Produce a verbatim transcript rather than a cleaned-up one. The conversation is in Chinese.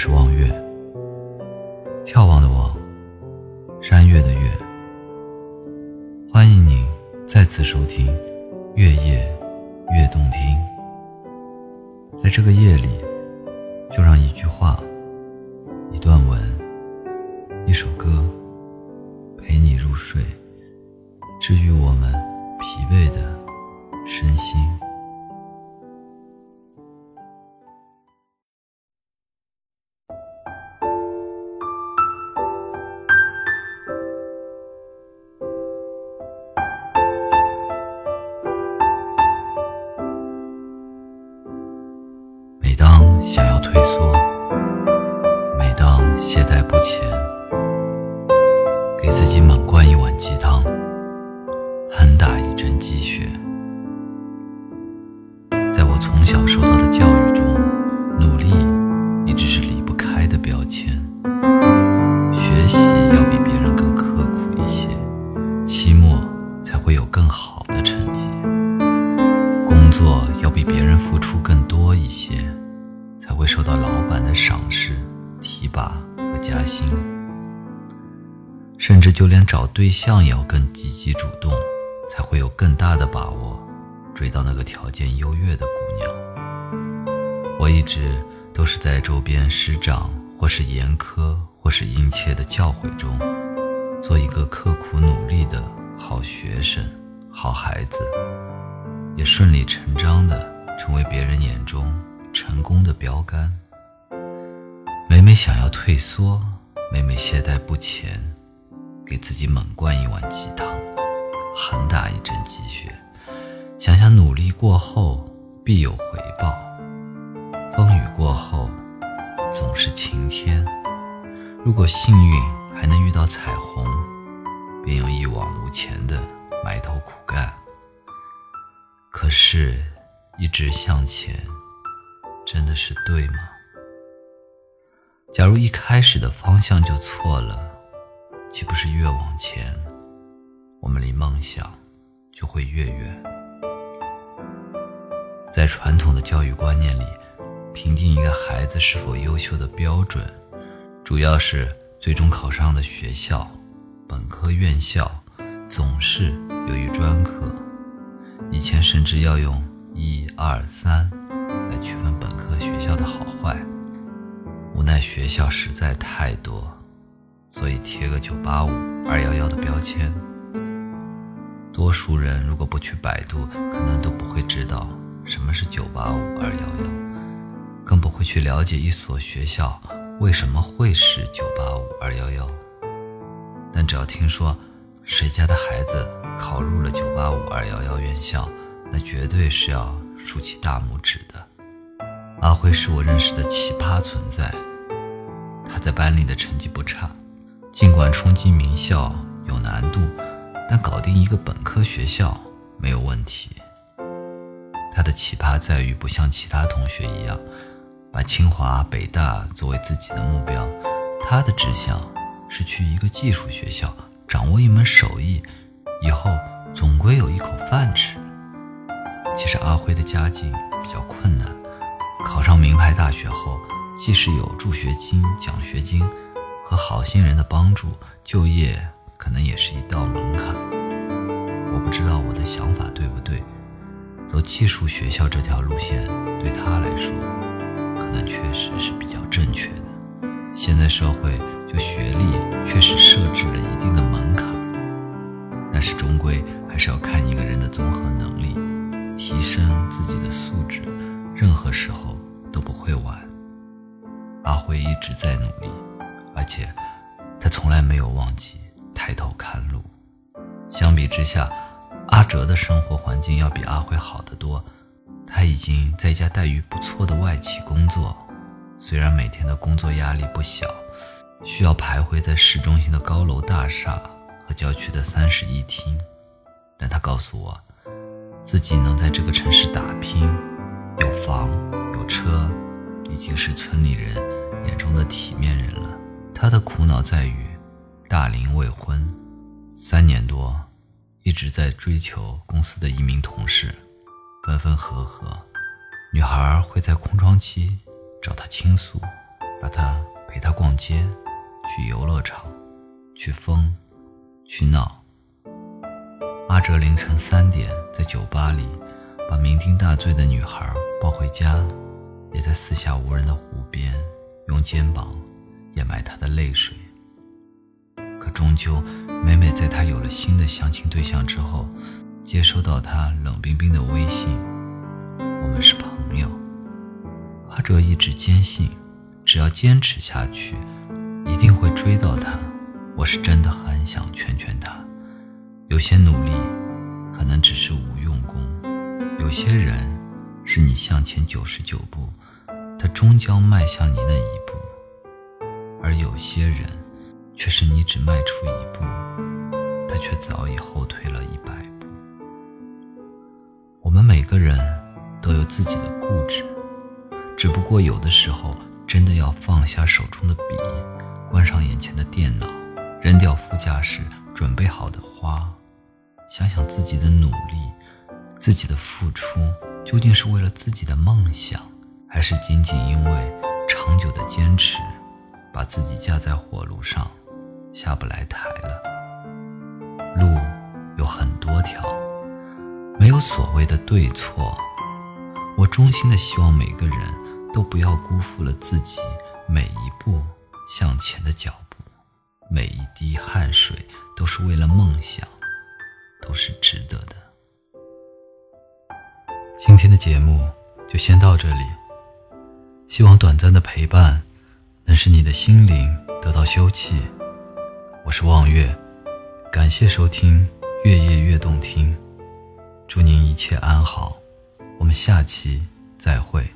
是望月，眺望的望，山月的月。欢迎您再次收听月夜月动听。在这个夜里，就让一句话，一段文，一首歌陪你入睡，治愈我们疲惫的身心。每当想要退缩，每当懈怠不前，给自己猛灌一碗鸡汤，狠打一针鸡血。在我从小受到的教育中，努力一直是离不开的标签，学习要比别人更刻苦一些，期末才会有更好的成绩，工作要比别人付出更多一些，才会受到老板的赏识、提拔和加薪，甚至就连找对象也要更积极主动，才会有更大的把握追到那个条件优越的姑娘。我一直都是在周边师长或是严苛或是殷切的教诲中，做一个刻苦努力的好学生、好孩子，也顺理成章地成为别人眼中成功的标杆。每每想要退缩，每每懈怠不前，给自己猛灌一碗鸡汤，狠打一针鸡血，想想努力过后必有回报，风雨过后总是晴天，如果幸运还能遇到彩虹，便又一往无前的埋头苦干。可是一直向前真的是对吗？假如一开始的方向就错了，岂不是越往前，我们离梦想就会越远？在传统的教育观念里，评定一个孩子是否优秀的标准，主要是最终考上的学校、本科院校，总是优于专科。以前甚至要用一、二、三来区分本科学校的好坏。无奈学校实在太多，所以贴个九八五、二一一的标签。多数人如果不去百度，可能都不会知道什么是九八五、二一一，更不会去了解一所学校为什么会是九八五、二一一。但只要听说谁家的孩子考入了九八五、二一一院校，那绝对是要竖起大拇指的。阿辉是我认识的奇葩存在，他在班里的成绩不差，尽管冲击名校有难度，但搞定一个本科学校没有问题。他的奇葩在于不像其他同学一样把清华、北大作为自己的目标，他的志向是去一个技术学校，掌握一门手艺，以后总归有一口饭吃。其实阿辉的家境比较困难，考上名牌大学后，即使有助学金、奖学金和好心人的帮助，就业可能也是一道门槛。我不知道我的想法对不对，走技术学校这条路线对他来说可能确实是比较正确的。现在社会就学历确实设置了一定的门槛，但是终归还是要看一个人的综合能力，提升自己的素质，任何时候都不会晚。阿辉一直在努力，而且他从来没有忘记抬头看路。相比之下，阿哲的生活环境要比阿辉好得多，他已经在一家待遇不错的外企工作，虽然每天的工作压力不小，需要徘徊在市中心的高楼大厦和郊区的三室一厅，但他告诉我，自己能在这个城市打拼，有房有车，已经是村里人眼中的体面人了。他的苦恼在于大龄未婚，三年多一直在追求公司的一名同事，分分合合，女孩会在空窗期找他倾诉，让他陪他逛街，去游乐场，去疯，去闹。阿哲凌晨三点在酒吧里把酩酊大醉的女孩抱回家，也在四下无人的湖边用肩膀掩埋她的泪水。可终究每每在她有了新的相亲对象之后，接收到她冷冰冰的微信，我们是朋友。阿哲一直坚信，只要坚持下去一定会追到她。我是真的很想劝劝她，有些努力可能只是无用功，有些人是你向前九十九步，他终将迈向你那一步，而有些人却是你只迈出一步，他却早已后退了一百步。我们每个人都有自己的固执，只不过有的时候真的要放下手中的笔，关上眼前的电脑，扔掉副驾驶准备好的花，想想自己的努力，自己的付出究竟是为了自己的梦想，还是仅仅因为长久的坚持把自己架在火炉上下不来台了。路有很多条，没有所谓的对错，我衷心的希望每个人都不要辜负了自己每一步向前的脚步，每一滴汗水都是为了梦想，都是值得的。今天的节目就先到这里，希望短暂的陪伴能使你的心灵得到休憩。我是望月，感谢收听月夜悦动听，祝您一切安好，我们下期再会。